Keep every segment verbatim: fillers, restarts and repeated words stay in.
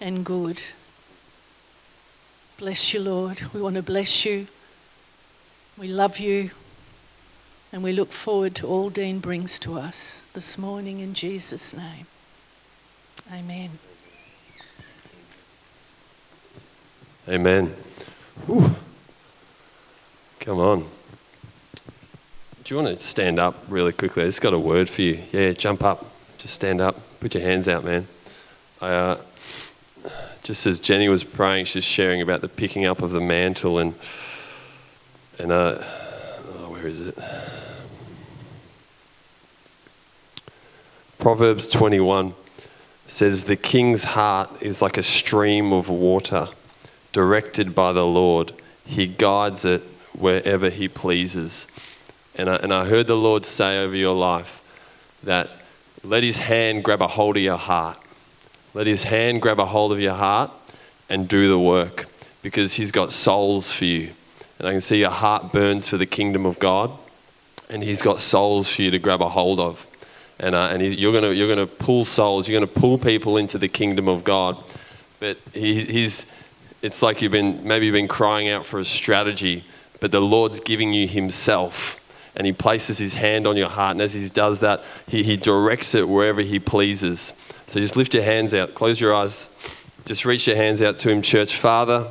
and good. Bless you, Lord. We want to bless you. We love you. And we look forward to all Dean brings to us this morning in Jesus' name. Amen. Amen. Ooh. Come on. Do you want to stand up really quickly? I just got a word for you. Yeah, jump up. Just stand up. Put your hands out, man. I, uh, just as Jenny was praying, she's sharing about the picking up of the mantle and, and uh, oh, where is it? Proverbs twenty-one says, "The king's heart is like a stream of water, directed by the Lord. He guides it wherever he pleases." And I, and I heard the Lord say over your life that let his hand grab a hold of your heart. Let his hand grab a hold of your heart and do the work, because he's got souls for you. And I can see your heart burns for the kingdom of God, and he's got souls for you to grab a hold of. And uh, and he's, you're gonna you're gonna pull souls. You're gonna pull people into the kingdom of God. But he, he's it's like you've been maybe you've been crying out for a strategy, but the Lord's giving you himself. And he places his hand on your heart. And as he does that, he, he directs it wherever he pleases. So just lift your hands out. Close your eyes. Just reach your hands out to him, church. Father,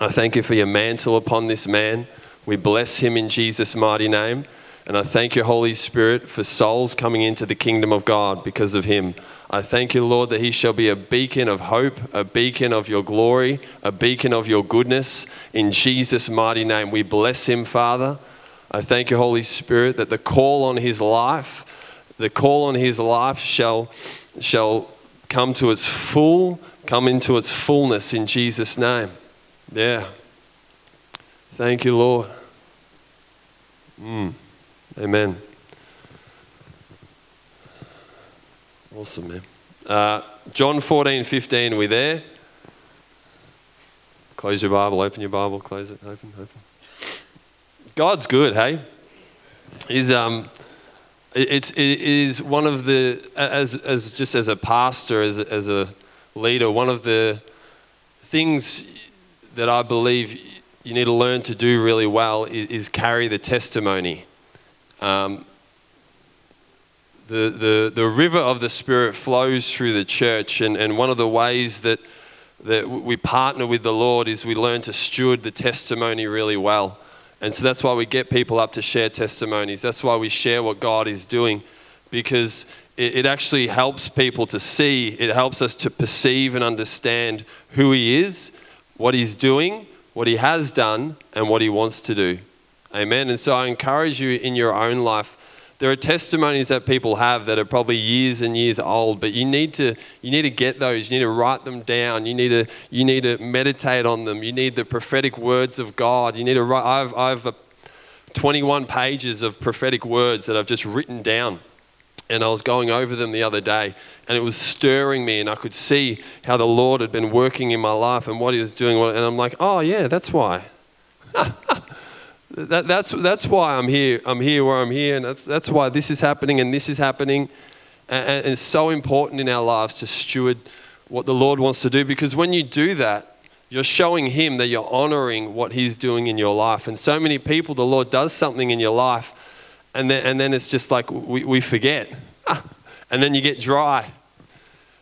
I thank you for your mantle upon this man. We bless him in Jesus' mighty name. And I thank you, Holy Spirit, for souls coming into the kingdom of God because of him. I thank you, Lord, that he shall be a beacon of hope, a beacon of your glory, a beacon of your goodness. In Jesus' mighty name, we bless him, Father. I thank you, Holy Spirit, that the call on his life, the call on his life shall shall come to its full, come into its fullness in Jesus' name. Yeah. Thank you, Lord. Mm. Amen. Awesome, man. Uh, John fourteen fifteen, we there? Close your Bible, open your Bible, close it, open, open. God's good, hey? He's, um, it's, it is one of the, as as just as a pastor, as a, as a leader, one of the things that I believe you need to learn to do really well is, is carry the testimony. Um, the, the, the river of the Spirit flows through the church, and, and one of the ways that, that we partner with the Lord is we learn to steward the testimony really well. And so that's why we get people up to share testimonies. That's why we share what God is doing, because it, it actually helps people to see. It helps us to perceive and understand who he is, what he's doing, what he has done, and what he wants to do. Amen. And so I encourage you in your own life. There are testimonies that people have that are probably years and years old, but you need to you need to get those. You need to write them down. You need to you need to meditate on them. You need the prophetic words of God. You need to write. I've I've twenty-one pages of prophetic words that I've just written down, and I was going over them the other day, and it was stirring me, and I could see how the Lord had been working in my life and what he was doing. And I'm like, oh yeah, that's why. That, that's that's why I'm here. I'm here where I'm here, and that's that's why this is happening and this is happening. And, and it's so important in our lives to steward what the Lord wants to do, because when you do that, you're showing him that you're honoring what he's doing in your life. And so many people, the Lord does something in your life, and then and then it's just like we, we forget, and then you get dry.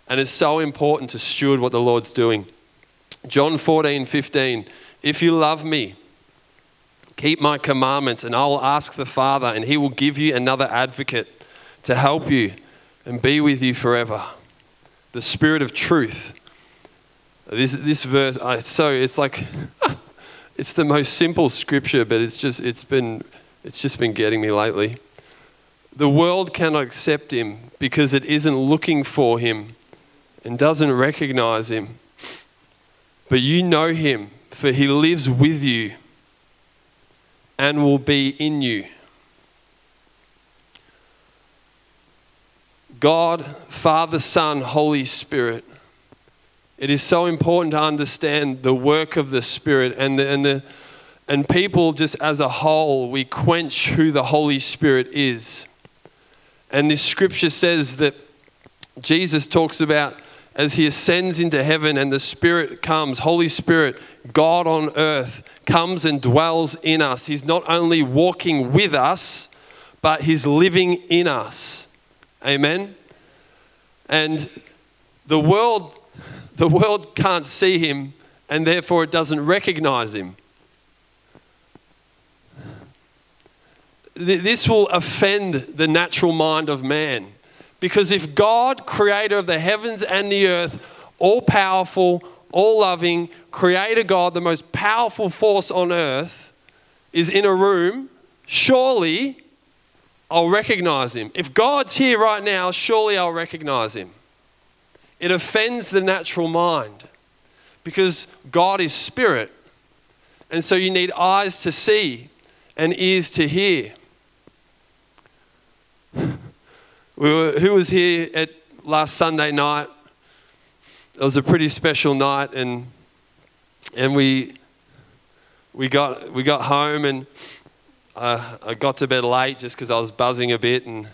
And it's so important to steward what the Lord's doing. John fourteen fifteen, if you love me, keep my commandments, and I will ask the Father, and he will give you another advocate to help you and be with you forever. The Spirit of Truth. This this verse, I, so it's like it's the most simple scripture, but it's just it's been it's just been getting me lately. The world cannot accept him because it isn't looking for him and doesn't recognize him. But you know him, for he lives with you and will be in you. God, Father, Son, Holy Spirit. It is so important to understand the work of the Spirit, and the, and the and people just as a whole, we quench who the Holy Spirit is. And this scripture says that Jesus talks about as he ascends into heaven and the Spirit comes, Holy Spirit, God on earth, comes and dwells in us. He's not only walking with us, but he's living in us. Amen? And the world, the world can't see him, and therefore it doesn't recognize him. This will offend the natural mind of man. Because if God, creator of the heavens and the earth, all-powerful, all-loving, creator God, the most powerful force on earth, is in a room, surely I'll recognize him. If God's here right now, surely I'll recognize him. It offends the natural mind because God is spirit. And so you need eyes to see and ears to hear. We were, who was here at last Sunday night? It was a pretty special night, and and we we got we got home, and uh, I got to bed late just because I was buzzing a bit, and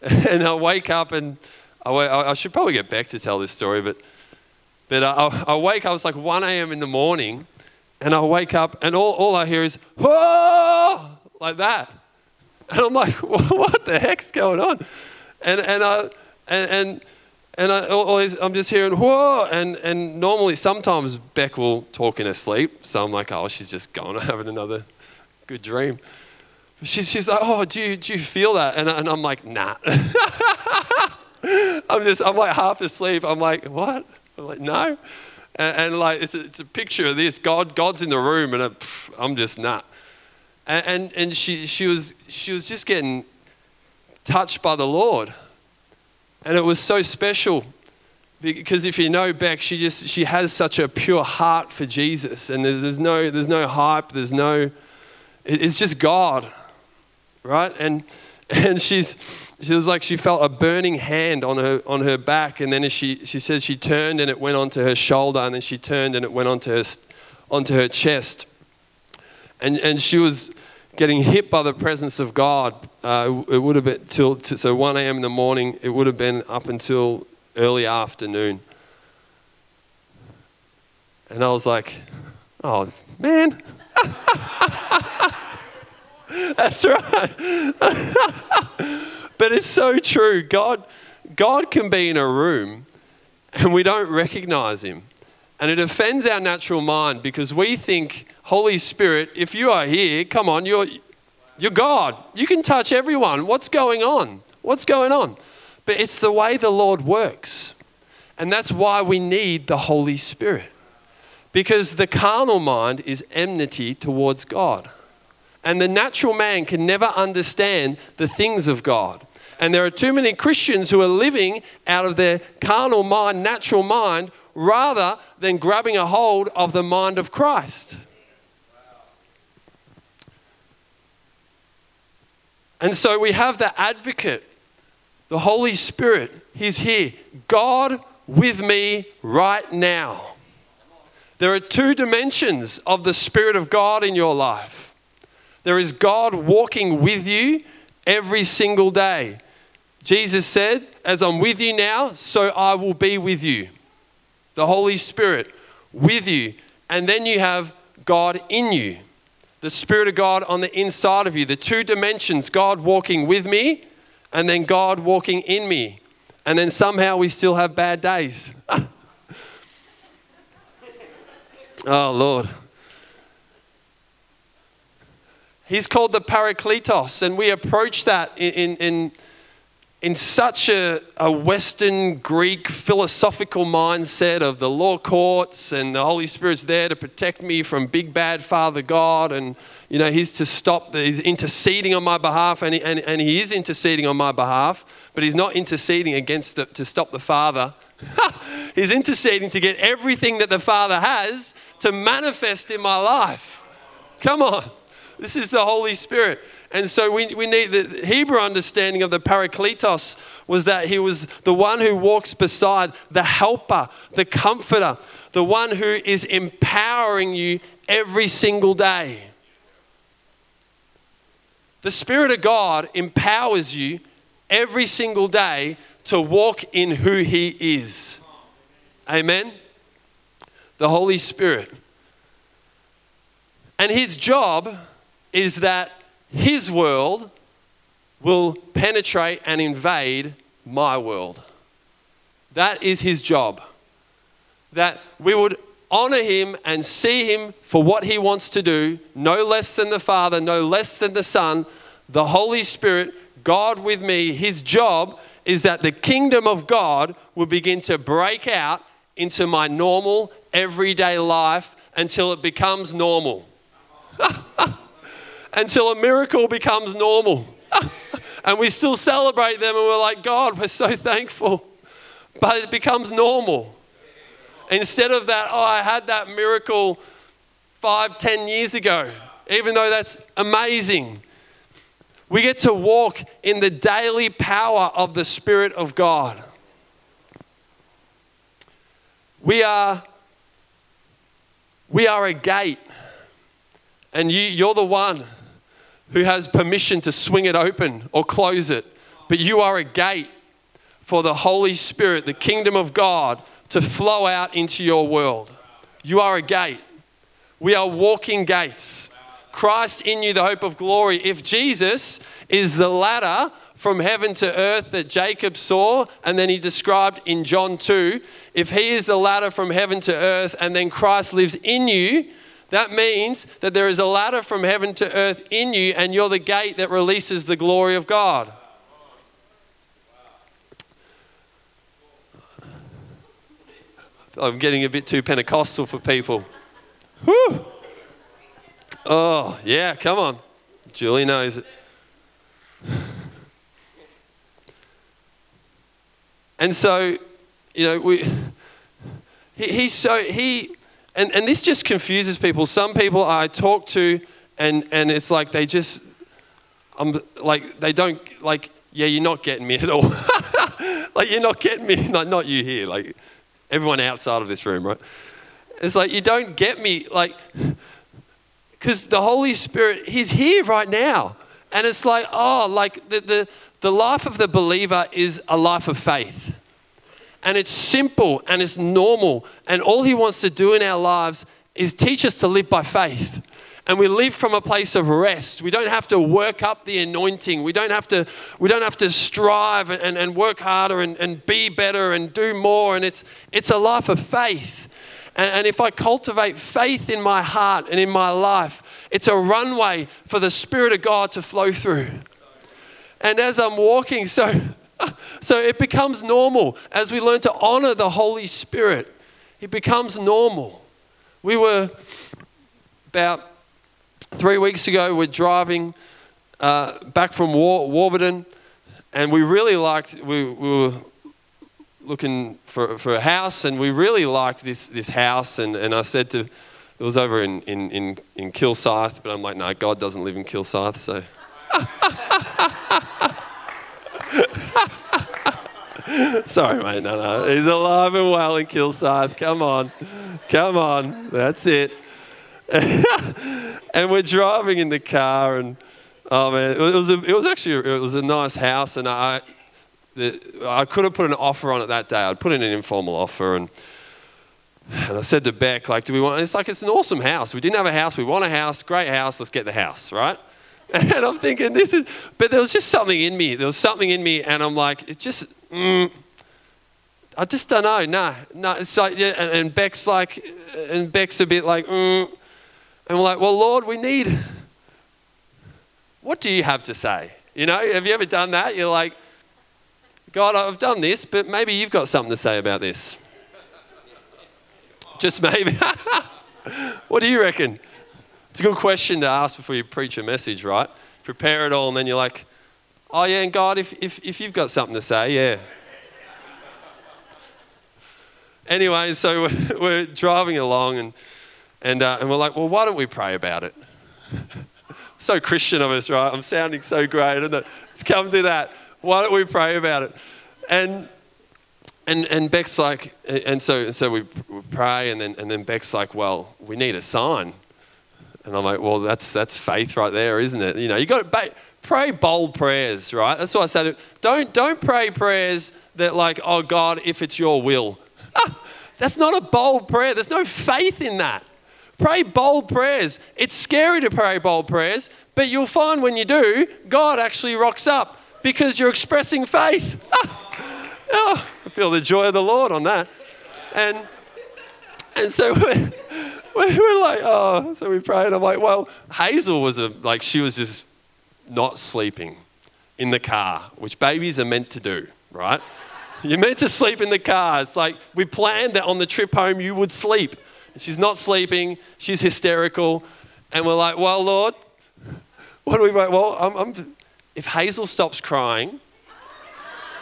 and I wake up, and I, I should probably get Beck to tell this story, but but I, I wake up. It's like one a.m. in the morning, and I wake up, and all all I hear is "Whoa!" like that, and I'm like, what the heck's going on? And and I and and, and I always I'm just hearing whoa, and and normally sometimes Beck will talk in her sleep, so I'm like, oh, she's just gone having another good dream. She's she's like, oh, do you do you feel that? And and I'm like, nah. I'm just I'm like half asleep. I'm like, what? I'm like, no. And, and like it's a, it's a picture of this God. God's in the room, and I, pff, I'm just nah. And and, and she, she was she was just getting touched by the Lord. And it was so special because if you know Beck, she just she has such a pure heart for Jesus, and there's, there's no there's no hype, there's no, it's just God, right? And and she's she was like she felt a burning hand on her on her back, and then as she she said she turned and it went onto her shoulder, and then she turned and it went onto her onto her chest, and and she was getting hit by the presence of God. Uh, it would have been till so one a.m. in the morning. It would have been up until early afternoon. And I was like, "Oh man, that's right." But it's so true. God, God can be in a room, and we don't recognize him, and it offends our natural mind because we think, Holy Spirit, if you are here, come on, you're you're God. You can touch everyone. What's going on? What's going on? But it's the way the Lord works. And that's why we need the Holy Spirit. Because the carnal mind is enmity towards God. And the natural man can never understand the things of God. And there are too many Christians who are living out of their carnal mind, natural mind, rather than grabbing a hold of the mind of Christ. And so we have the advocate, the Holy Spirit. He's here. God with me right now. There are two dimensions of the Spirit of God in your life. There is God walking with you every single day. Jesus said, as I'm with you now, so I will be with you. The Holy Spirit with you. And then you have God in you. The Spirit of God on the inside of you. The two dimensions, God walking with me and then God walking in me. And then somehow we still have bad days. Oh, Lord. He's called the Parakletos, and we approach that in, in, in such a, a Western Greek philosophical mindset of the law courts and the Holy Spirit's there to protect me from big bad Father God, and you know he's to stop, the, he's interceding on my behalf, and he, and, and he is interceding on my behalf, but he's not interceding against the, to stop the Father. He's interceding to get everything that the Father has to manifest in my life. Come on. This is the Holy Spirit. And so we, we need, the Hebrew understanding of the Parakletos was that he was the one who walks beside, the helper, the comforter, the one who is empowering you every single day. The Spirit of God empowers you every single day to walk in who he is. Amen? The Holy Spirit. And his job is that his world will penetrate and invade my world. That is his job. That we would honor him and see him for what he wants to do, no less than the Father, no less than the Son, the Holy Spirit, God with me. His job is that the kingdom of God will begin to break out into my normal, everyday life until it becomes normal. Until a miracle becomes normal. And we still celebrate them and we're like, God, we're so thankful. But it becomes normal. Instead of that, oh, I had that miracle five, ten years ago, even though that's amazing. We get to walk in the daily power of the Spirit of God. We are, we are a gate, and you, you're the one who has permission to swing it open or close it. But you are a gate for the Holy Spirit, the kingdom of God, to flow out into your world. You are a gate. We are walking gates. Christ in you, the hope of glory. If Jesus is the ladder from heaven to earth that Jacob saw and then he described in John two, if he is the ladder from heaven to earth and then Christ lives in you, that means that there is a ladder from heaven to earth in you and you're the gate that releases the glory of God. I'm getting a bit too Pentecostal for people. Whew. Oh, yeah, come on. Julie knows it. And so, you know, we he, he's so, he, and, and this just confuses people. Some people I talk to and, and it's like they just, I'm like, they don't, like, yeah, you're not getting me at all. Like, you're not getting me, like, not you here, like, everyone outside of this room, right? It's like, you don't get me, like, because the Holy Spirit, he's here right now. And it's like, oh, like the, the, the life of the believer is a life of faith. And it's simple and it's normal. And all he wants to do in our lives is teach us to live by faith. And we live from a place of rest. We don't have to work up the anointing. We don't have to we don't have to strive and, and, and work harder and, and be better and do more. And it's it's a life of faith. And, and if I cultivate faith in my heart and in my life, it's a runway for the Spirit of God to flow through. And as I'm walking, so so it becomes normal. As we learn to honor the Holy Spirit, it becomes normal. We were about... Three weeks ago, we're driving uh, back from War- Warburton, and we really liked, we, we were looking for, for a house, and we really liked this this house, and, and I said to, it was over in, in, in, in Kilsyth, but I'm like, no, God doesn't live in Kilsyth, so. Sorry, mate, no, no, he's alive and well in Kilsyth, come on, come on, that's it. And we're driving in the car, and oh man, it was a, it was actually a, it was a nice house, and I the, I could have put an offer on it that day. I'd put in an informal offer, and and I said to Beck, like, do we want? It's like it's an awesome house. We didn't have a house. We want a house. Great house. Let's get the house, right? And I'm thinking this is, but there was just something in me. There was something in me, and I'm like, it just, mm, I just don't know. No, no. It's like, yeah, and, and Beck's like, and Beck's a bit like, mm. And we're like, well, Lord, we need, what do you have to say? You know, have you ever done that? You're like, God, I've done this, but maybe you've got something to say about this. Just maybe. What do you reckon? It's a good question to ask before you preach a message, right? Prepare it all, and then you're like, oh, yeah, and God, if if, if you've got something to say, yeah. Anyway, so we're, we're driving along, and And uh, and we're like, well, why don't we pray about it? So Christian of us, right? I'm sounding so great, isn't it? It's come to that. Why don't we pray about it? And and and Beck's like, and so and so we pray, and then and then Beck's like, well, we need a sign. And I'm like, well, that's that's faith right there, isn't it? You know, you got to pray bold prayers, right? That's why I said, don't don't pray prayers that like, oh God, if it's your will. That's not a bold prayer. There's no faith in that. Pray bold prayers. It's scary to pray bold prayers, but you'll find when you do, God actually rocks up because you're expressing faith. Ah, oh, I feel the joy of the Lord on that. And and so we're, we're like, oh, so we pray. And I'm like, well, Hazel was a, like, she was just not sleeping in the car, which babies are meant to do, right? You're meant to sleep in the car. It's like we planned that on the trip home you would sleep. She's not sleeping. She's hysterical. And we're like, well, Lord, what do we write? Well, I'm, I'm, if Hazel stops crying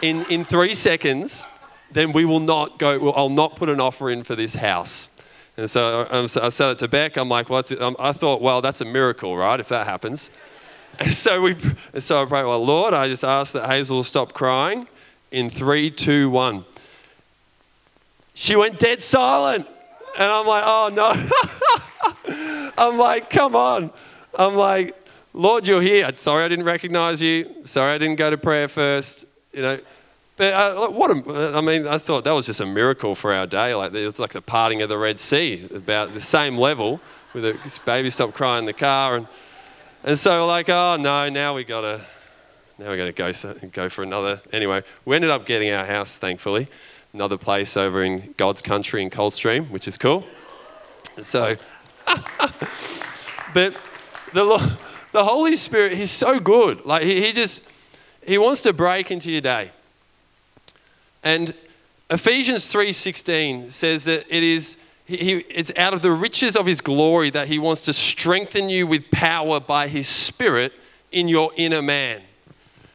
in, in three seconds, then we will not go. Well, I'll not put an offer in for this house. And so I, I said it to Beck. I'm like, what's it? I thought, well, that's a miracle, right, if that happens. And so, we, and so I pray, well, Lord, I just ask that Hazel stop crying in three, two, one. She went dead silent. And I'm like, oh, no. I'm like, come on. I'm like, Lord, you're here. Sorry I didn't recognize you. Sorry I didn't go to prayer first. You know, but I, what a, I mean, I thought that was just a miracle for our day. Like, it's like the parting of the Red Sea, about the same level, with the baby stopped crying in the car. And and so we're like, oh, no, now we got to, now we got to go, so, go for another. Anyway, we ended up getting our house, thankfully. Another place over in God's country in Coldstream, which is cool. So, but the the Holy Spirit, he's so good. Like he, he just, he wants to break into your day. And Ephesians three sixteen says that it is, he, he, it's out of the riches of his glory that he wants to strengthen you with power by his Spirit in your inner man.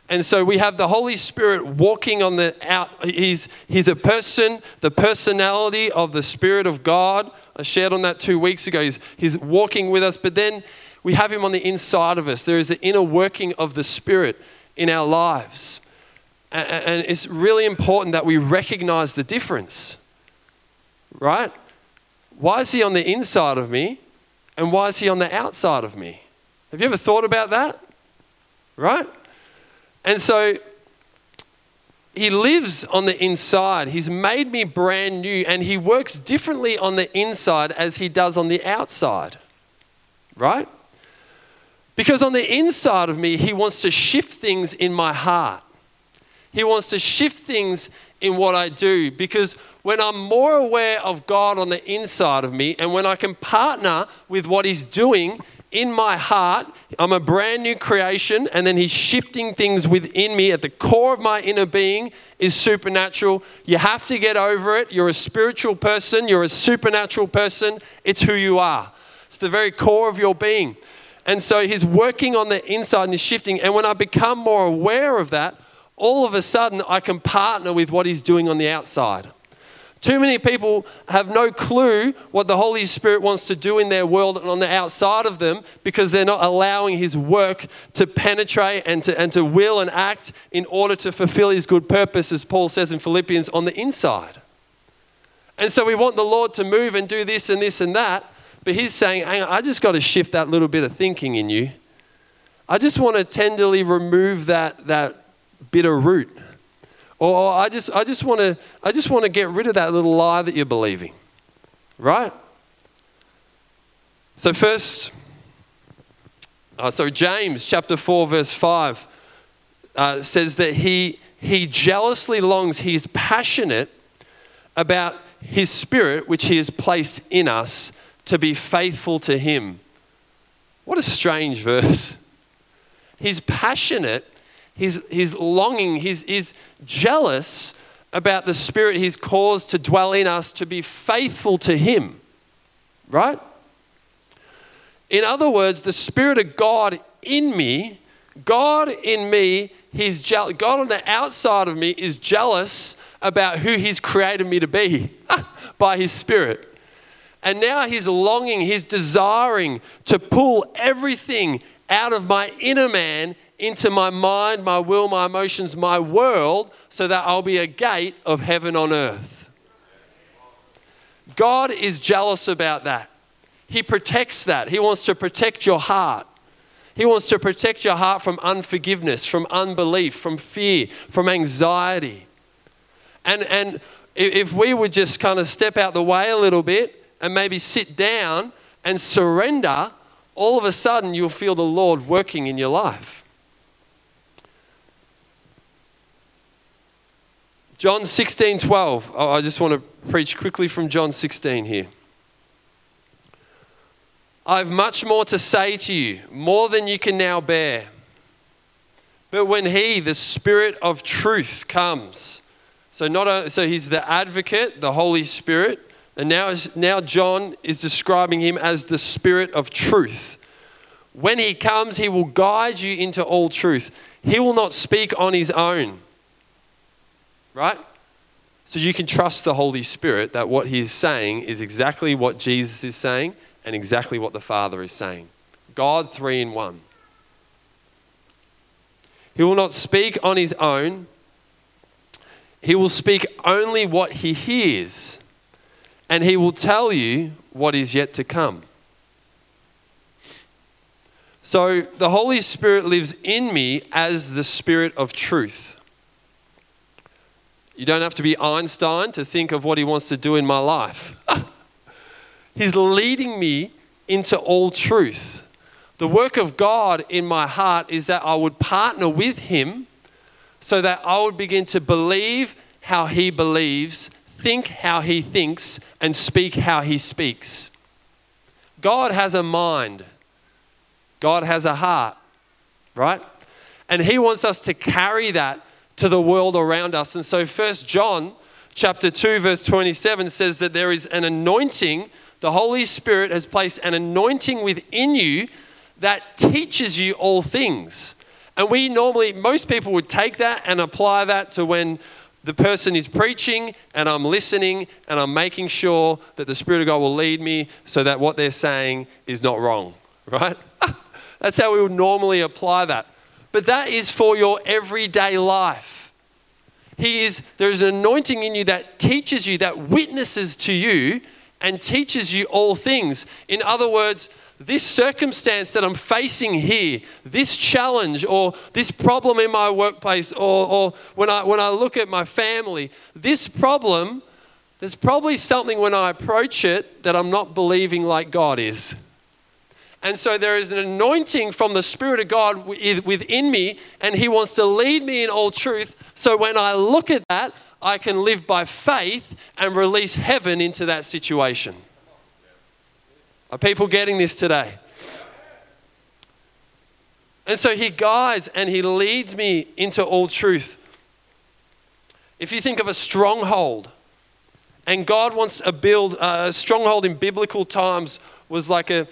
And so we have the Holy Spirit walking on the out. He's, he's a person, the personality of the Spirit of God. I shared on that two weeks ago. He's, he's walking with us, but then we have him on the inside of us. There is the inner working of the Spirit in our lives. And, and it's really important that we recognize the difference, right? Why is he on the inside of me and why is he on the outside of me? Have you ever thought about that? Right? And so he lives on the inside. He's made me brand new and he works differently on the inside as he does on the outside, right? Because on the inside of me, he wants to shift things in my heart. He wants to shift things in what I do, because when I'm more aware of God on the inside of me and when I can partner with what he's doing in my heart, I'm a brand new creation, and then he's shifting things within me. At the core of my inner being is supernatural. You have to get over it. You're a spiritual person. You're a supernatural person. It's who you are. It's the very core of your being. And so he's working on the inside and he's shifting. And when I become more aware of that, all of a sudden I can partner with what he's doing on the outside. Too many people have no clue what the Holy Spirit wants to do in their world and on the outside of them, because they're not allowing his work to penetrate and to and to will and act in order to fulfill his good purpose, as Paul says in Philippians, on the inside. And so we want the Lord to move and do this and this and that, but he's saying, hang on, I just got to shift that little bit of thinking in you. I just want to tenderly remove that, that bitter root. Or I just, I just want to, I just want to get rid of that little lie that you're believing, right? So first, uh, so James chapter four verse five uh, says that he he jealously longs. He is passionate about his Spirit, which he has placed in us, to be faithful to him. What a strange verse. He's passionate. He's, he's longing, he's, he's jealous about the Spirit he's caused to dwell in us, to be faithful to him, right? In other words, the Spirit of God in me, God in me, he's je- God on the outside of me is jealous about who he's created me to be by his Spirit. And now he's longing, he's desiring to pull everything out of my inner man into my mind, my will, my emotions, my world, so that I'll be a gate of heaven on earth. God is jealous about that. He protects that. He wants to protect your heart. He wants to protect your heart from unforgiveness, from unbelief, from fear, from anxiety. And and if we would just kind of step out the way a little bit and maybe sit down and surrender, all of a sudden you'll feel the Lord working in your life. John sixteen twelve. Oh, I just want to preach quickly from John sixteen here. I have much more to say to you, more than you can now bear. But when he, the Spirit of truth, comes, so not a, so he's the advocate, the Holy Spirit, and now is, now John is describing him as the Spirit of truth. When he comes, he will guide you into all truth. He will not speak on his own. Right? So you can trust the Holy Spirit that what he is saying is exactly what Jesus is saying and exactly what the Father is saying. God three in one. He will not speak on his own. He will speak only what he hears, and he will tell you what is yet to come. So the Holy Spirit lives in me as the Spirit of truth. You don't have to be Einstein to think of what he wants to do in my life. He's leading me into all truth. The work of God in my heart is that I would partner with him so that I would begin to believe how he believes, think how he thinks, and speak how he speaks. God has a mind. God has a heart, right? And he wants us to carry that to the world around us. And so First John chapter two verse twenty-seven says that there is an anointing. The Holy Spirit has placed an anointing within you that teaches you all things. And we normally, most people would take that and apply that to when the person is preaching and I'm listening and I'm making sure that the Spirit of God will lead me so that what they're saying is not wrong, right? That's how we would normally apply that. But that is for your everyday life. He is, there is an anointing in you that teaches you, that witnesses to you and teaches you all things. In other words, this circumstance that I'm facing here, this challenge or this problem in my workplace, or, or when I when I look at my family, this problem, there's probably something when I approach it that I'm not believing like God is. And so there is an anointing from the Spirit of God within me, and he wants to lead me in all truth. So when I look at that, I can live by faith and release heaven into that situation. Are people getting this today? And so he guides and he leads me into all truth. If you think of a stronghold, and God wants to build a stronghold in biblical times was like a...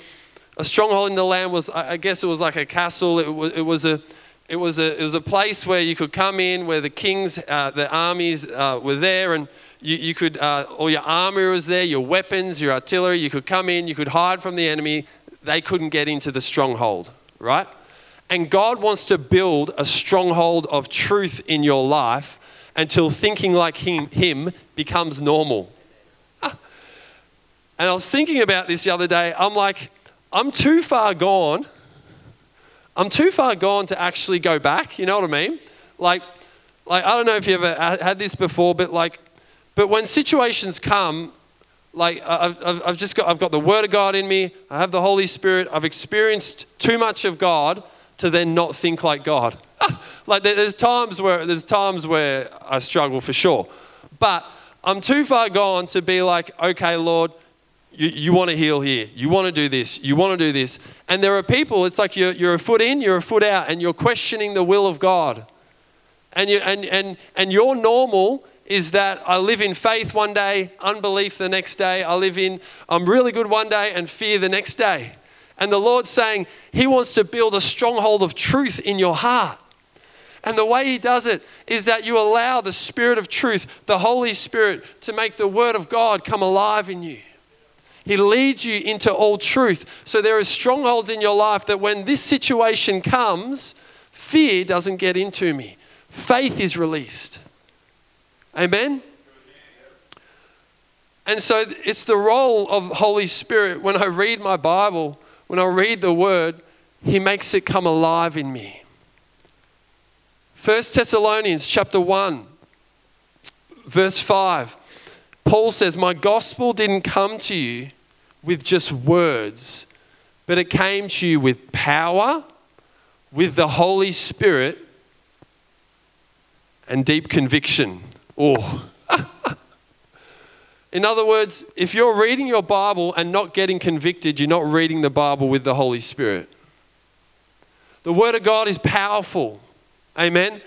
A stronghold in the land was, I guess it was like a castle. It was, it was a, it was a, it was a place where you could come in, where the kings, uh, the armies uh, were there, and you, you could, uh, all your armor was there, your weapons, your artillery. You could come in, you could hide from the enemy. They couldn't get into the stronghold, right? And God wants to build a stronghold of truth in your life until thinking like him, him becomes normal. Ah. And I was thinking about this the other day. I'm like, I'm too far gone. I'm too far gone to actually go back. You know what I mean? Like, like I don't know if you ever had this before, but like, but when situations come, like I've, I've just got, I've got the Word of God in me. I have the Holy Spirit. I've experienced too much of God to then not think like God. Like there's times where there's times where I struggle for sure, but I'm too far gone to be like, okay, Lord. You, you want to heal here. You want to do this. You want to do this. And there are people, it's like you're, you're a foot in, you're a foot out, and you're questioning the will of God. And, you, and, and, and your normal is that I live in faith one day, unbelief the next day. I live in, I'm really good one day and fear the next day. And the Lord's saying he wants to build a stronghold of truth in your heart. And the way he does it is that you allow the Spirit of truth, the Holy Spirit, to make the Word of God come alive in you. He leads you into all truth. So there are strongholds in your life that when this situation comes, fear doesn't get into me. Faith is released. Amen? And so it's the role of the Holy Spirit. When I read my Bible, when I read the Word, he makes it come alive in me. First Thessalonians chapter one, verse five. Paul says, my gospel didn't come to you with just words, but it came to you with power, with the Holy Spirit, and deep conviction. Oh. In other words, if you're reading your Bible and not getting convicted, you're not reading the Bible with the Holy Spirit. The Word of God is powerful. Amen.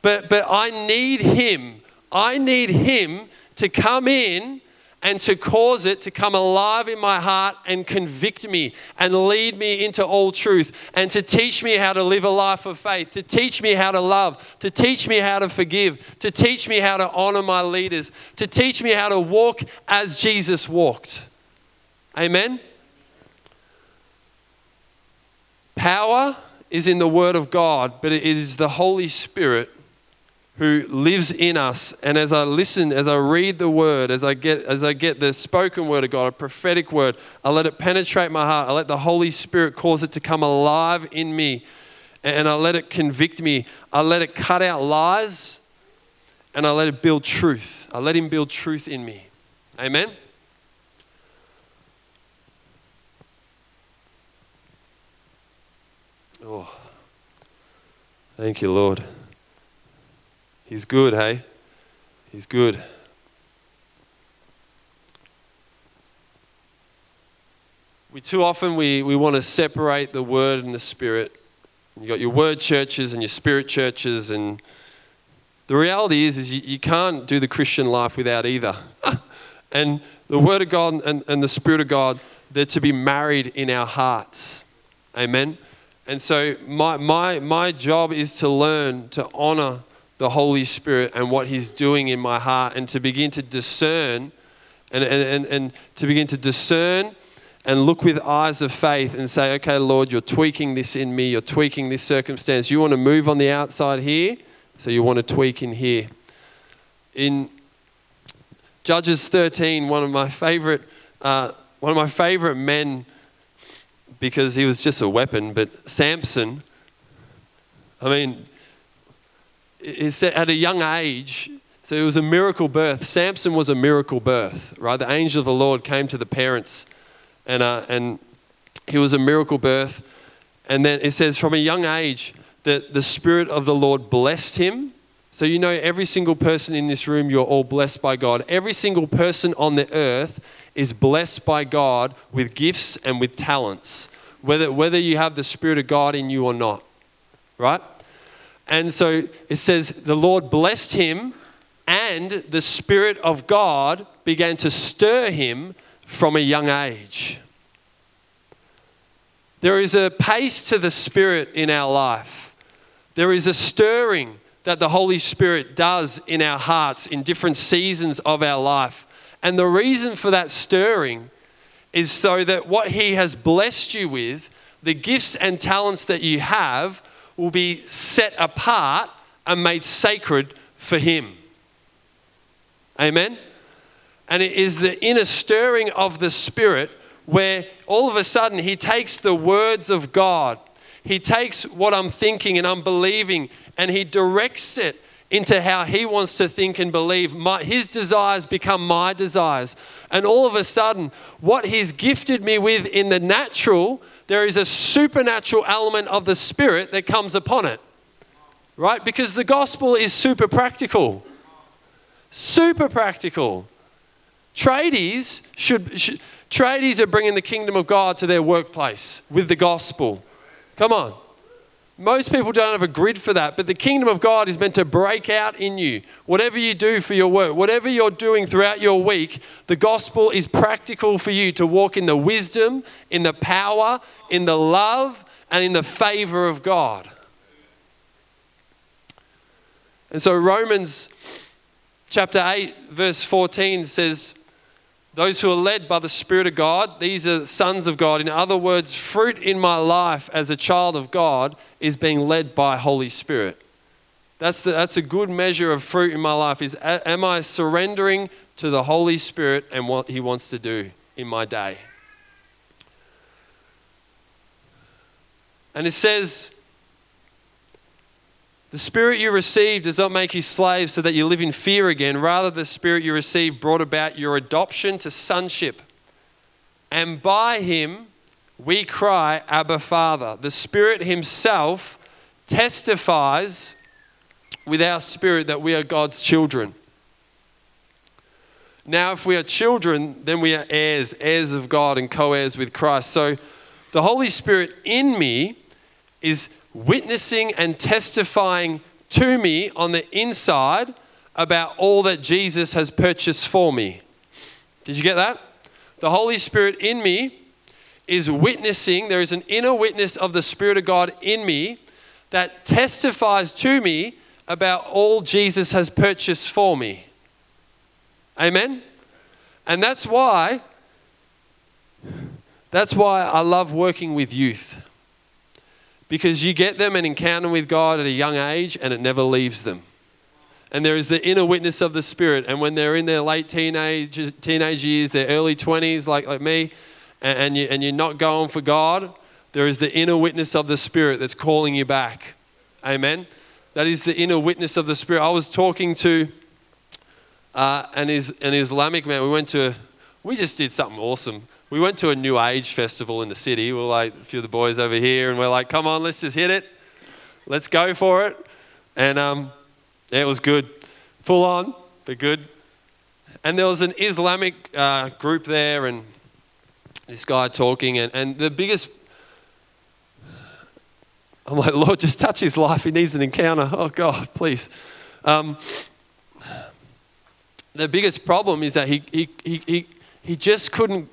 But but I need Him. I need Him to come in and to cause it to come alive in my heart and convict me and lead me into all truth and to teach me how to live a life of faith, to teach me how to love, to teach me how to forgive, to teach me how to honor my leaders, to teach me how to walk as Jesus walked. Amen? Power is in the Word of God, but it is the Holy Spirit who lives in us. And as I listen, as I read the Word, as I get as I get the spoken Word of God, a prophetic word, I let it penetrate my heart. I let the Holy Spirit cause it to come alive in me. And I let it convict me. I let it cut out lies. And I let it build truth. I let Him build truth in me. Amen? Oh, thank you, Lord. He's good, hey? He's good. We too often, we, we want to separate the Word and the Spirit. You got your Word churches and your Spirit churches, and the reality is, is you, you can't do the Christian life without either. And the Word of God and, and the Spirit of God, they're to be married in our hearts. Amen? And so my my my job is to learn to honor the Holy Spirit and what He's doing in my heart, and to begin to discern and, and, and, and to begin to discern and look with eyes of faith and say, okay, Lord, you're tweaking this in me. You're tweaking this circumstance. You want to move on the outside here, so you want to tweak in here. In Judges thirteen, one of my favorite, uh, one of my favorite men, because he was just a weapon, but Samson, I mean, it's at a young age, so it was a miracle birth. Samson was a miracle birth, right? The angel of the Lord came to the parents, and uh, and he was a miracle birth. And then it says from a young age that the Spirit of the Lord blessed him. So you know every single person in this room, you're all blessed by God. Every single person on the earth is blessed by God with gifts and with talents, whether whether you have the Spirit of God in you or not, right? And so it says, the Lord blessed him, and the Spirit of God began to stir him from a young age. There is a pace to the Spirit in our life. There is a stirring that the Holy Spirit does in our hearts in different seasons of our life. And the reason for that stirring is so that what He has blessed you with, the gifts and talents that you have, will be set apart and made sacred for Him. Amen? And it is the inner stirring of the Spirit where all of a sudden He takes the words of God, He takes what I'm thinking and I'm believing, and He directs it into how He wants to think and believe. My, his desires become my desires. And all of a sudden, what He's gifted me with in the natural, there is a supernatural element of the Spirit that comes upon it, right? Because the gospel is super practical, super practical. Tradies should, should tradies are bringing the kingdom of God to their workplace with the gospel. Come on. Most people don't have a grid for that, but the kingdom of God is meant to break out in you. Whatever you do for your work, whatever you're doing throughout your week, the gospel is practical for you to walk in the wisdom, in the power, in the love, and in the favor of God. And so Romans chapter eight, verse fourteen says, those who are led by the Spirit of God, these are sons of God. In other words, fruit in my life as a child of God is being led by Holy Spirit. That's the, that's a good measure of fruit in my life is, a, am I surrendering to the Holy Spirit and what He wants to do in my day? And it says, The spirit you received does not make you slaves so that you live in fear again. Rather, the spirit you received brought about your adoption to sonship. And by him, we cry, Abba, Father. The spirit himself testifies with our spirit that we are God's children. Now, if we are children, then we are heirs, heirs of God and co-heirs with Christ. So the Holy Spirit in me is witnessing and testifying to me on the inside about all that Jesus has purchased for me. Did you get that? The Holy Spirit in me is witnessing. There is an inner witness of the Spirit of God in me that testifies to me about all Jesus has purchased for me. Amen? And that's why, that's why I love working with youth. Because you get them and encounter with God at a young age and it never leaves them. And there is the inner witness of the Spirit. And when they're in their late teenage teenage years, their early twenties, like, like me, and, and, you, and you're not going for God, there is the inner witness of the Spirit that's calling you back. Amen? That is the inner witness of the Spirit. I was talking to uh, an, is, an Islamic man. We went to, we just did something awesome. We went to a New Age festival in the city. We were like, a few of the boys over here, and we're like, come on, let's just hit it. Let's go for it. And um, it was good. Full on, but good. And there was an Islamic uh, group there, and this guy talking, and, and the biggest... I'm like, Lord, just touch his life. He needs an encounter. Oh, God, please. Um, the biggest problem is that he he he he, he just couldn't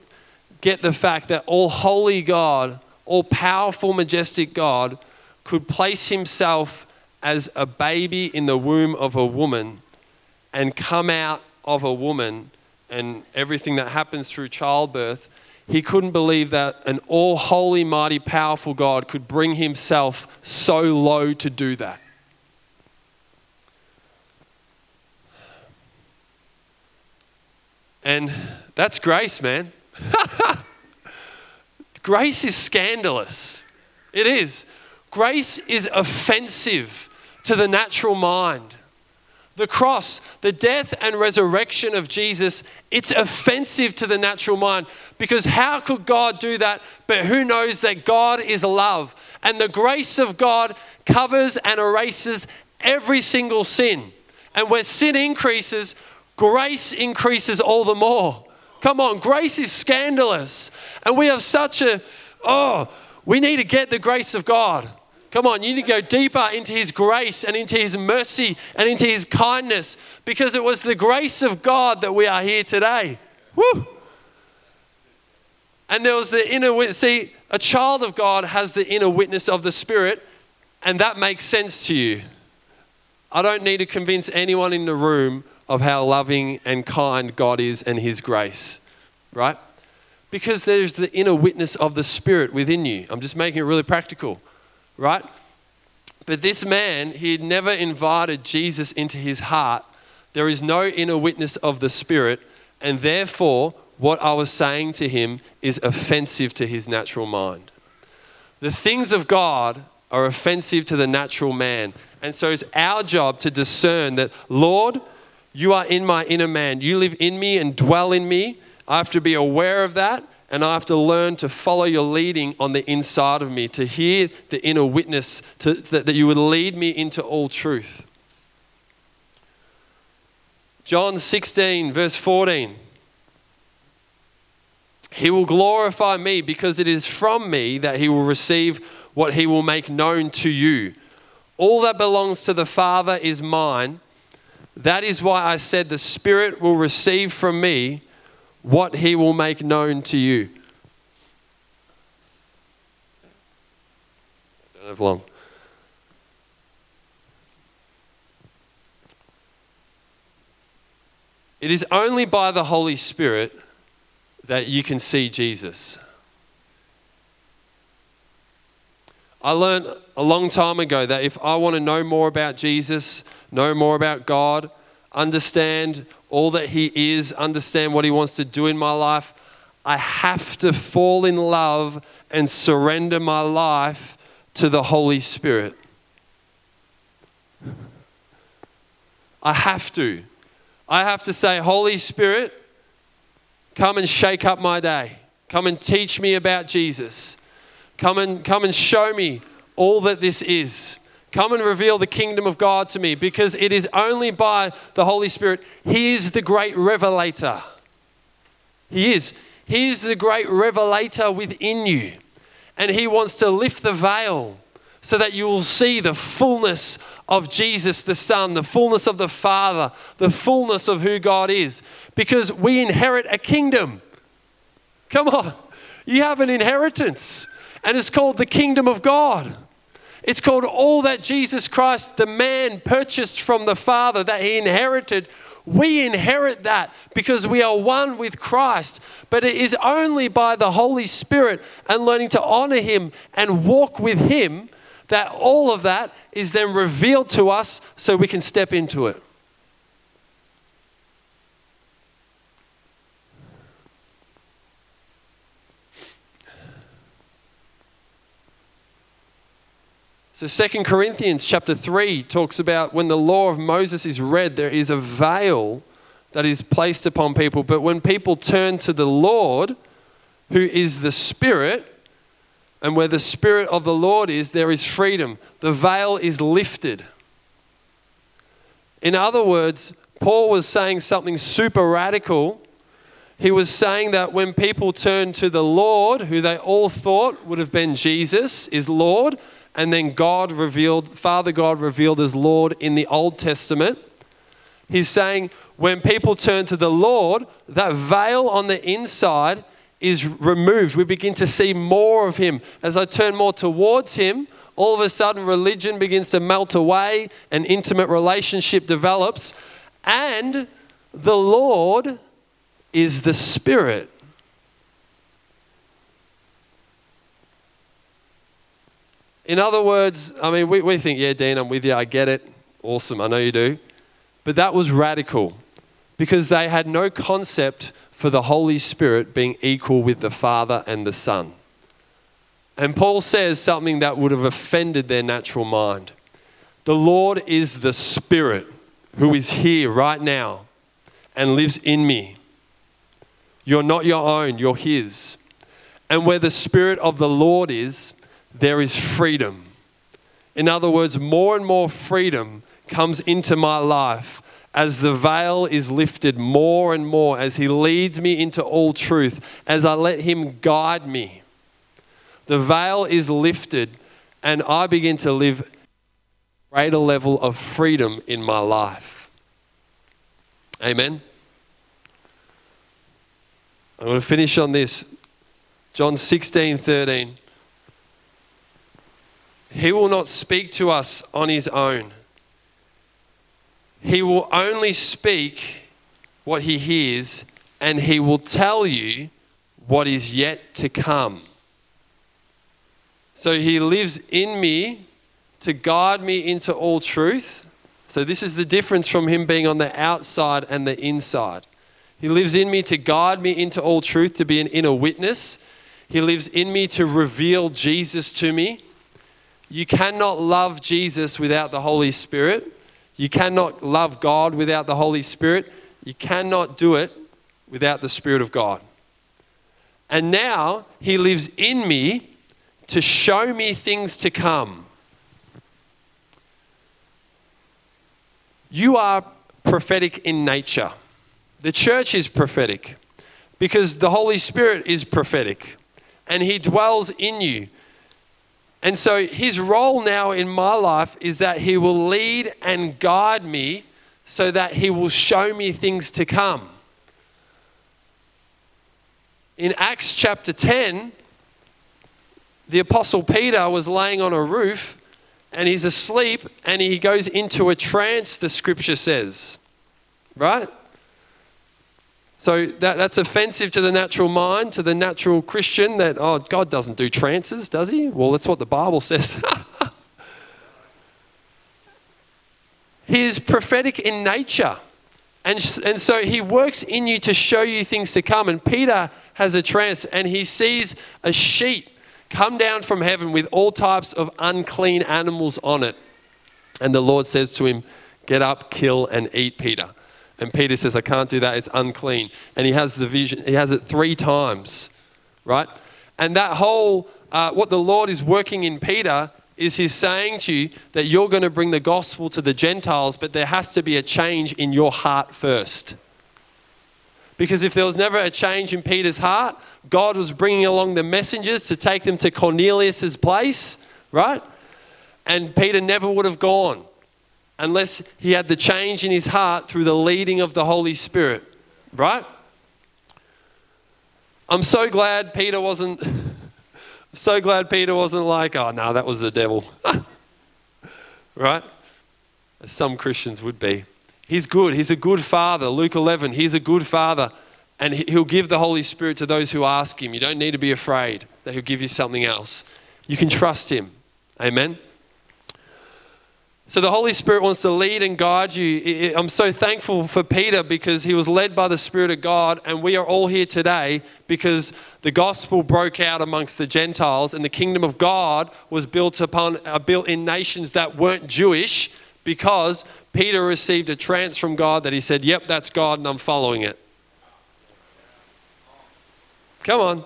get the fact that all holy God, all powerful, majestic God could place himself as a baby in the womb of a woman and come out of a woman and everything that happens through childbirth. He couldn't believe that an all holy, mighty, powerful God could bring himself so low to do that. And that's grace, man. Grace is scandalous. It is. Grace is offensive to the natural mind. The cross, the death and resurrection of Jesus, it's offensive to the natural mind, because how could God do that? But who knows that God is love, and the grace of God covers and erases every single sin. And where sin increases, grace increases all the more. Come on, grace is scandalous. And we have such a, oh, we need to get the grace of God. Come on, you need to go deeper into his grace and into his mercy and into his kindness, because it was the grace of God that we are here today. Woo! And there was the inner witness. See, a child of God has the inner witness of the Spirit, and that makes sense to you. I don't need to convince anyone in the room of how loving and kind God is and his grace, right? Because there's the inner witness of the Spirit within you. I'm just making it really practical, right? But this man, he had never invited Jesus into his heart. There is no inner witness of the Spirit, and therefore what I was saying to him is offensive to his natural mind. The things of God are offensive to the natural man, and so it's our job to discern that, Lord, you are in my inner man. You live in me and dwell in me. I have to be aware of that, and I have to learn to follow your leading on the inside of me, to hear the inner witness, to, that, that you would lead me into all truth. John sixteen, verse fourteen. He will glorify me, because it is from me that he will receive what he will make known to you. All that belongs to the Father is mine. That is why I said the Spirit will receive from me what he will make known to you. I don't have long. It is only by the Holy Spirit that you can see Jesus. I learned a long time ago that if I want to know more about Jesus, know more about God, understand all that he is, understand what he wants to do in my life, I have to fall in love and surrender my life to the Holy Spirit. I have to. I have to say, Holy Spirit, come and shake up my day. Come and teach me about Jesus. Come and come and show me all that this is. Come and reveal the kingdom of God to me, because it is only by the Holy Spirit. He is the great revelator. He is. He is the great revelator within you. And he wants to lift the veil so that you will see the fullness of Jesus the Son, the fullness of the Father, the fullness of who God is. Because we inherit a kingdom. Come on. You have an inheritance. And it's called the kingdom of God. It's called all that Jesus Christ, the man, purchased from the Father, that he inherited. We inherit that because we are one with Christ. But it is only by the Holy Spirit and learning to honor him and walk with him that all of that is then revealed to us so we can step into it. So Second Corinthians chapter three talks about when the law of Moses is read, there is a veil that is placed upon people. But when people turn to the Lord, who is the Spirit, and where the Spirit of the Lord is, there is freedom. The veil is lifted. In other words, Paul was saying something super radical. He was saying that when people turn to the Lord, who they all thought would have been Jesus, is Lord, and then God revealed, Father God revealed as Lord in the Old Testament. He's saying when people turn to the Lord, that veil on the inside is removed. We begin to see more of him. As I turn more towards him, all of a sudden religion begins to melt away, an intimate relationship develops, and the Lord is the Spirit. In other words, I mean, we, we think, yeah, Dean, I'm with you. I get it. Awesome. I know you do. But that was radical because they had no concept for the Holy Spirit being equal with the Father and the Son. And Paul says something that would have offended their natural mind. The Lord is the Spirit who is here right now and lives in me. You're not your own. You're his. And where the Spirit of the Lord is, there is freedom. In other words, more and more freedom comes into my life as the veil is lifted more and more, as he leads me into all truth, as I let him guide me. The veil is lifted and I begin to live a greater level of freedom in my life. Amen. I'm going to finish on this. John sixteen thirteen. He will not speak to us on his own. He will only speak what he hears, and he will tell you what is yet to come. So he lives in me to guide me into all truth. So this is the difference from him being on the outside and the inside. He lives in me to guide me into all truth, to be an inner witness. He lives in me to reveal Jesus to me. You cannot love Jesus without the Holy Spirit. You cannot love God without the Holy Spirit. You cannot do it without the Spirit of God. And now he lives in me to show me things to come. You are prophetic in nature. The church is prophetic because the Holy Spirit is prophetic and he dwells in you. And so his role now in my life is that he will lead and guide me so that he will show me things to come. In Acts chapter ten, the Apostle Peter was laying on a roof and he's asleep and he goes into a trance, the scripture says, right? So that, that's offensive to the natural mind, to the natural Christian, that, oh, God doesn't do trances, does he? Well, that's what the Bible says. He is prophetic in nature. And, and so he works in you to show you things to come. And Peter has a trance and he sees a sheet come down from heaven with all types of unclean animals on it. And the Lord says to him, get up, kill, and eat, Peter. And Peter says, I can't do that, it's unclean. And he has the vision, he has it three times, right? And that whole, uh, what the Lord is working in Peter is he's saying to you that you're going to bring the gospel to the Gentiles, but there has to be a change in your heart first. Because if there was never a change in Peter's heart, God was bringing along the messengers to take them to Cornelius's place, right? And Peter never would have gone unless he had the change in his heart through the leading of the Holy Spirit, right? I'm so glad Peter wasn't... so glad Peter wasn't like, oh, no, that was the devil. Right? As some Christians would be. He's good. He's a good father. Luke eleven, he's a good father. And he'll give the Holy Spirit to those who ask him. You don't need to be afraid that he'll give you something else. You can trust him. Amen? So the Holy Spirit wants to lead and guide you. I'm so thankful for Peter because he was led by the Spirit of God, and we are all here today because the gospel broke out amongst the Gentiles and the kingdom of God was built upon, uh, built in nations that weren't Jewish because Peter received a trance from God that he said, yep, that's God and I'm following it. Come on.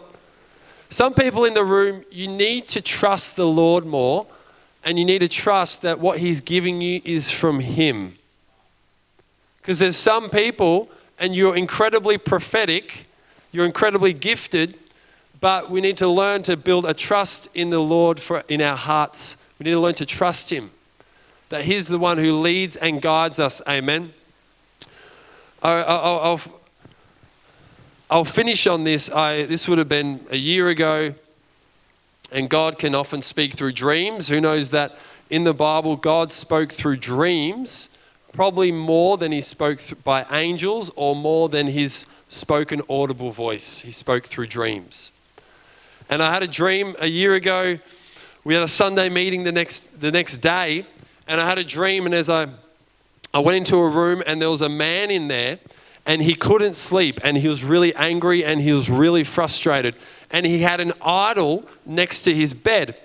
Some people in the room, you need to trust the Lord more. And you need to trust that what he's giving you is from him. Because there's some people, and you're incredibly prophetic, you're incredibly gifted, but we need to learn to build a trust in the Lord for, in our hearts. We need to learn to trust him. That he's the one who leads and guides us. Amen. I'll, I'll, I'll, I'll finish on this. I, this would have been a year ago. And God can often speak through dreams. Who knows that in the Bible, God spoke through dreams, probably more than he spoke th- by angels or more than his spoken audible voice. He spoke through dreams. And I had a dream a year ago. We had a Sunday meeting the next the next day. And I had a dream. And as I, I went into a room and there was a man in there and he couldn't sleep. And he was really angry and he was really frustrated. And he had an idol next to his bed.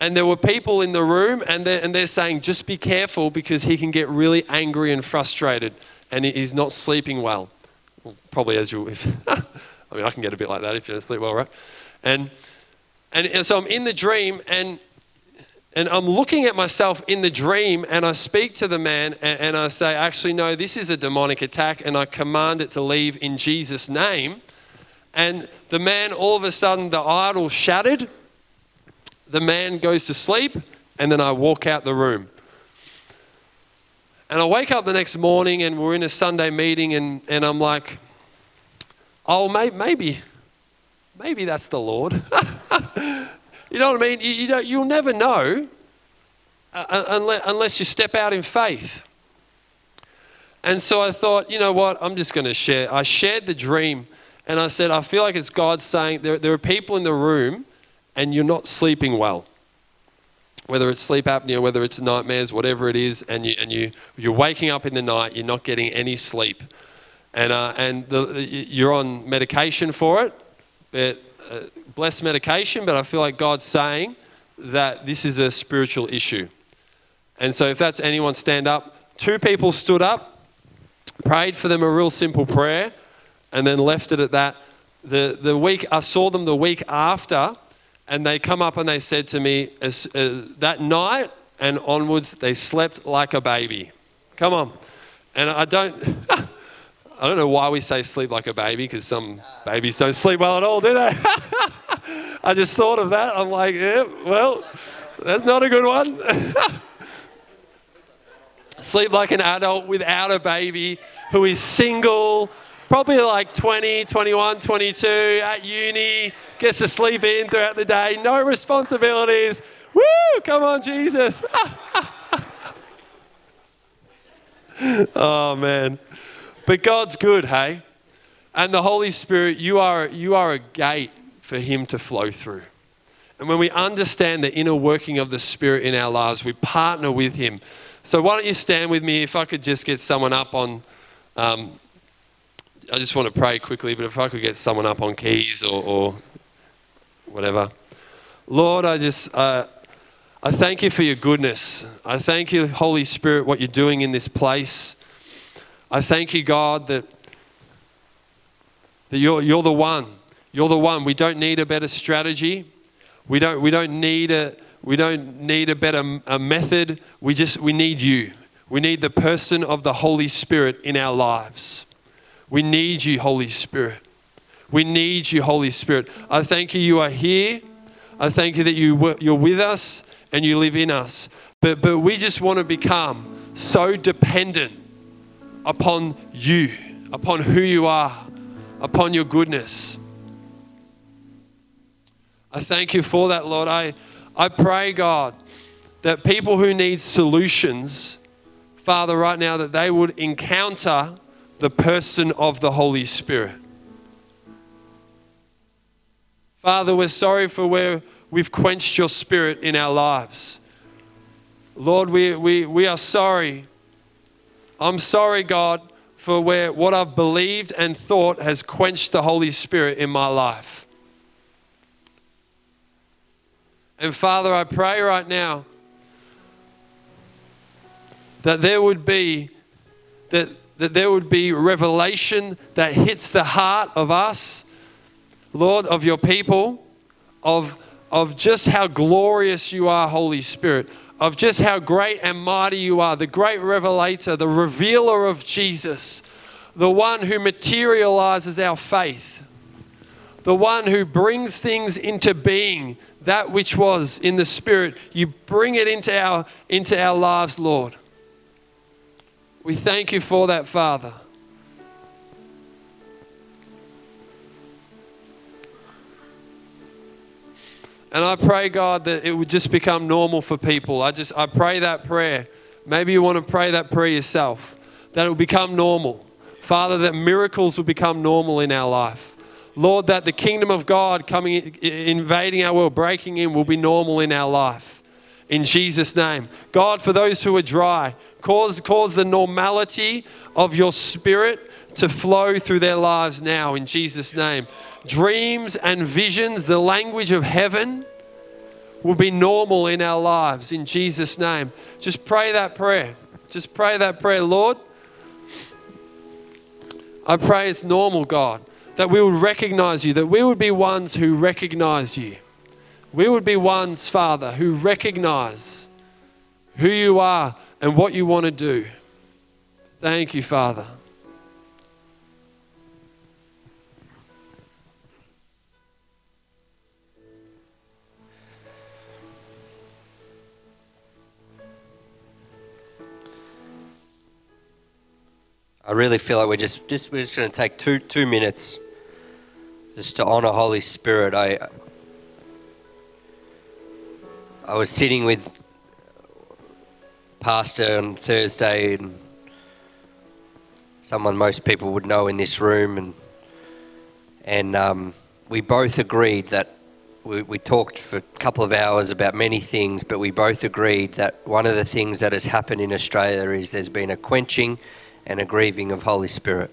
And there were people in the room and they're, and they're saying, just be careful because he can get really angry and frustrated and he's not sleeping well. Well probably as you, if, I mean, I can get a bit like that if you don't sleep well, right? And, and and so I'm in the dream and and I'm looking at myself in the dream and I speak to the man and, and I say, actually, no, this is a demonic attack and I command it to leave in Jesus' name. And the man, all of a sudden, the idol shattered. The man goes to sleep, and then I walk out the room. And I wake up the next morning, and we're in a Sunday meeting, and, and I'm like, oh, may, maybe, maybe that's the Lord. You know what I mean? You, you don't, you'll never know uh, unless, unless you step out in faith. And so I thought, you know what? I'm just going to share. I shared the dream. And I said, I feel like it's God saying there, there are people in the room and you're not sleeping well. Whether it's sleep apnea, whether it's nightmares, whatever it is, and, you, and you, you're waking up in the night, you're not getting any sleep. And, uh, and the, the, you're on medication for it, but uh, blessed medication, but I feel like God's saying that this is a spiritual issue. And so if that's anyone, stand up. Two people stood up, prayed for them a real simple prayer, and then left it at that. The the week, I saw them the week after, and they come up and they said to me, as, uh, that night and onwards, they slept like a baby. Come on. And I don't, I don't know why we say sleep like a baby, because some babies don't sleep well at all, do they? I just thought of that. I'm like, yeah, well, that's not a good one. Sleep like an adult without a baby, who is single, probably like twenty, twenty-one, twenty-two, at uni, gets to sleep in throughout the day, no responsibilities. Woo, come on, Jesus. Oh, man. But God's good, hey? And the Holy Spirit, you are, you are a gate for him to flow through. And when we understand the inner working of the Spirit in our lives, we partner with him. So why don't you stand with me if I could just get someone up on... Um, I just want to pray quickly, but if I could get someone up on keys or, or whatever. Lord, I just, uh, I thank you for your goodness. I thank you, Holy Spirit, what you're doing in this place. I thank you, God, that, that you're, you're the one. You're the one. We don't need a better strategy. We don't, we don't need a, we don't need a better a method. We just, we need you. We need the person of the Holy Spirit in our lives. We need you, Holy Spirit. We need you, Holy Spirit. I thank you you are here. I thank you that you, you're with us and you live in us. But, but we just want to become so dependent upon you, upon who you are, upon your goodness. I thank you for that, Lord. I, I pray, God, that people who need solutions, Father, right now, that they would encounter the person of the Holy Spirit. Father, we're sorry for where we've quenched your Spirit in our lives. Lord, we, we, we are sorry. I'm sorry, God, for where what I've believed and thought has quenched the Holy Spirit in my life. And Father, I pray right now that there would be that, that there would be revelation that hits the heart of us, Lord, of your people, of, of just how glorious you are, Holy Spirit, of just how great and mighty you are, the great revelator, the revealer of Jesus, the one who materializes our faith, the one who brings things into being, that which was in the Spirit. You bring it into our, into our lives, Lord. We thank you for that, Father. And I pray, God, that it would just become normal for people. I just, I pray that prayer. Maybe you want to pray that prayer yourself. That it will become normal. Father, that miracles will become normal in our life. Lord, that the kingdom of God coming, invading our world, breaking in, will be normal in our life. In Jesus' name. God, for those who are dry, cause, cause the normality of your Spirit to flow through their lives now, in Jesus' name. Dreams and visions, the language of heaven, will be normal in our lives, in Jesus' name. Just pray that prayer. Just pray that prayer, Lord. I pray it's normal, God, that we would recognize you, that we would be ones who recognize you. We would be ones, Father, who recognize who you are and what you want to do. Thank you, Father. I really feel like we're just, just we're just going to take two two minutes just to honor Holy Spirit. I I was sitting with Pastor on Thursday, and someone most people would know in this room, and and um, we both agreed that we we talked for a couple of hours about many things, but we both agreed that one of the things that has happened in Australia is there's been a quenching and a grieving of Holy Spirit.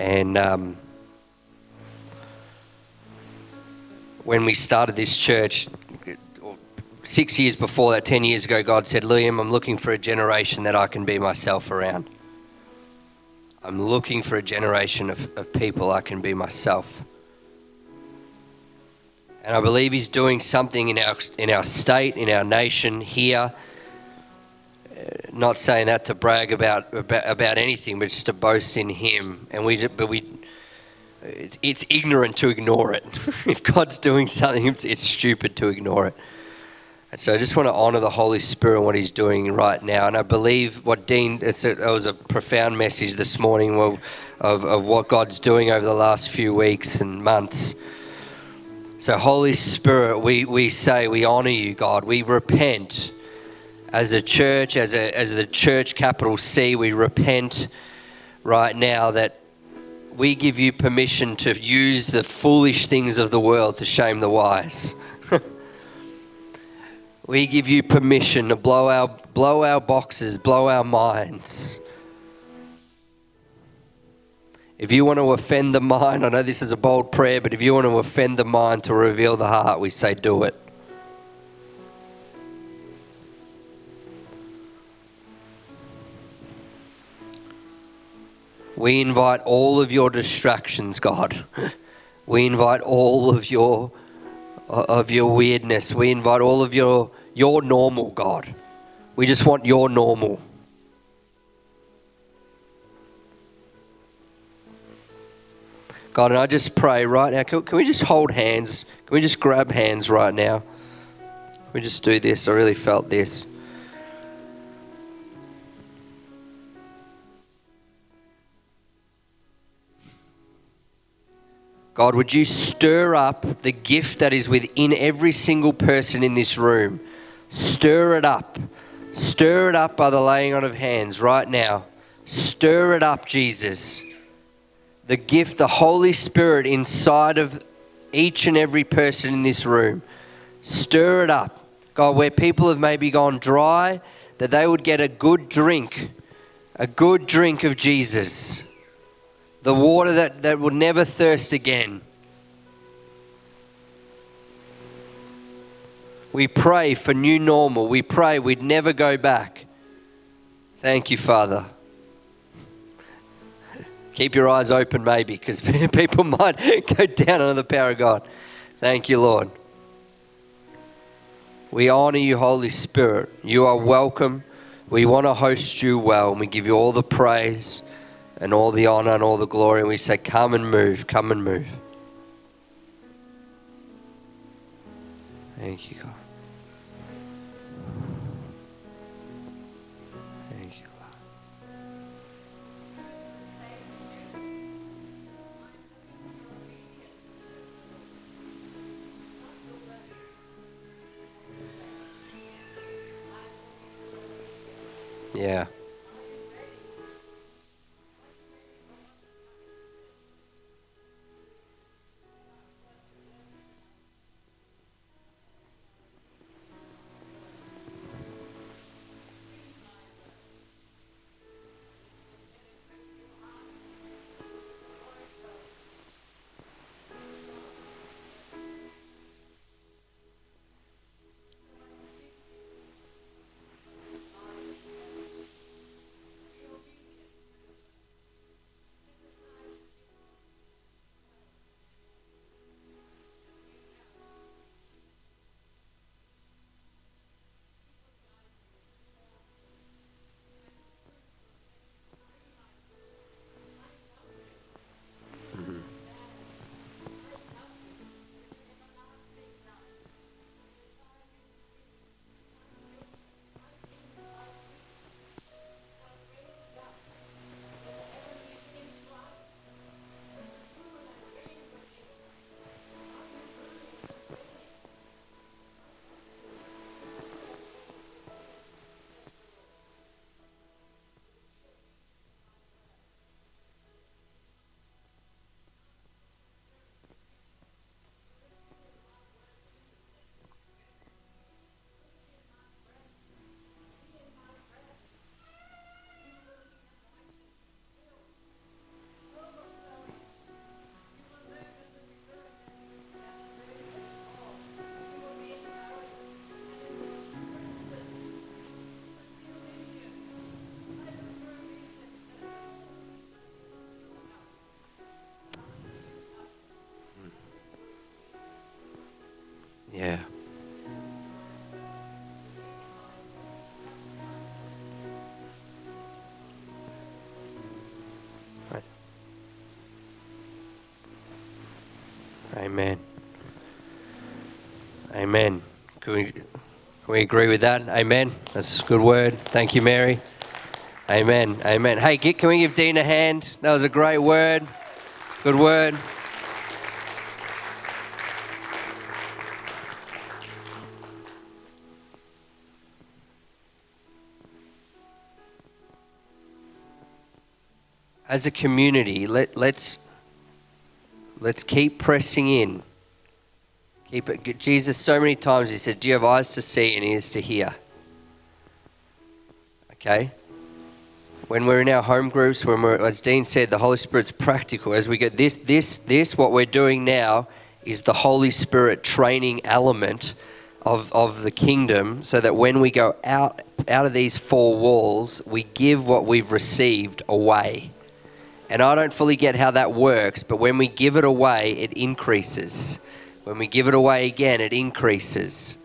And um, when we started this church, six years before that, ten years ago, God said, Liam, I'm looking for a generation that I can be myself around. I'm looking for a generation of, of people I can be myself. And I believe he's doing something in our in our state, in our nation, here. Not saying that to brag about, about about anything, but just to boast in Him. And we, but we, it, it's ignorant to ignore it. If God's doing something, it's, it's stupid to ignore it. And so I just want to honor the Holy Spirit and what He's doing right now. And I believe what Dean, it's a, it was a profound message this morning of, of of what God's doing over the last few weeks and months. So Holy Spirit, we we say we honor you, God. We repent. As a church, as a as the church, capital C, we repent right now that we give you permission to use the foolish things of the world to shame the wise. We give you permission to blow our blow our boxes, blow our minds. If you want to offend the mind, I know this is a bold prayer, but if you want to offend the mind to reveal the heart, we say do it. We invite all of your distractions, God. We invite all of your of your weirdness. We invite all of your your normal, God. We just want your normal. God, and I just pray right now, can, can we just hold hands? Can we just grab hands right now? Can we just do this? I really felt this. God, would you stir up the gift that is within every single person in this room? Stir it up. Stir it up by the laying on of hands right now. Stir it up, Jesus. The gift, the Holy Spirit inside of each and every person in this room. Stir it up. God, where people have maybe gone dry, that they would get a good drink, a good drink of Jesus. The water that, that will never thirst again. We pray for new normal. We pray we'd never go back. Thank you, Father. Keep your eyes open, maybe, because people might go down under the power of God. Thank you, Lord. We honor you, Holy Spirit. You are welcome. We want to host you well, and we give you all the praise and all the honor and all the glory. And we say, come and move, come and move. Thank you, God. Thank you, God. Yeah. Yeah. Right. Amen. Amen. Can we, can we agree with that? Amen. That's a good word. Thank you, Mary. Amen. Amen. Hey, can we give Dean a hand? That was a great word. Good word. As a community, let, let's let's keep pressing in. Keep it. Jesus, so many times he said, do you have eyes to see and ears to hear? Okay? When we're in our home groups, when we're, as Dean said, the Holy Spirit's practical. As we get this, this, this, what we're doing now is the Holy Spirit training element of, of the kingdom, so that when we go out out of these four walls, we give what we've received away. And I don't fully get how that works, but when we give it away, it increases. When we give it away again, it increases.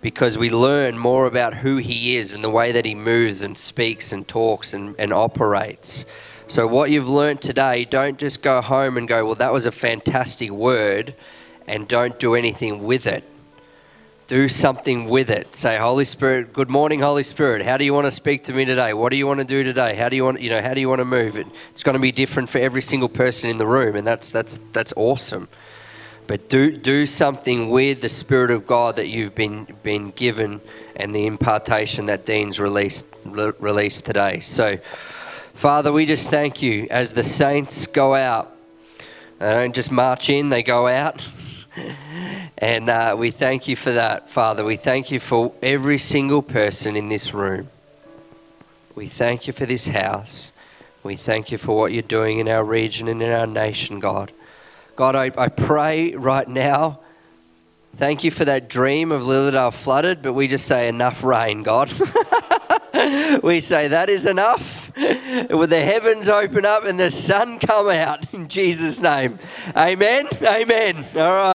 Because we learn more about who he is and the way that he moves and speaks and talks and, and operates. So what you've learned today, don't just go home and go, well, that was a fantastic word, and don't do anything with it. Do something with it. Say, Holy Spirit, good morning, Holy Spirit. How do you want to speak to me today? What do you want to do today? How do you want, you know, how do you want to move? It, it's going to be different for every single person in the room, and that's that's that's awesome. But do do something with the Spirit of God that you've been been given and the impartation that Dean's released re- released today. So, Father, we just thank you as the saints go out. They don't just march in; they go out. And uh, we thank you for that, Father. We thank you for every single person in this room. We thank you for this house. We thank you for what you're doing in our region and in our nation, God. God, I, I pray right now, thank you for that dream of Lillardale flooded, but we just say enough rain, God. We say that is enough. With the heavens open up and the sun come out in Jesus' name. Amen. Amen. All right.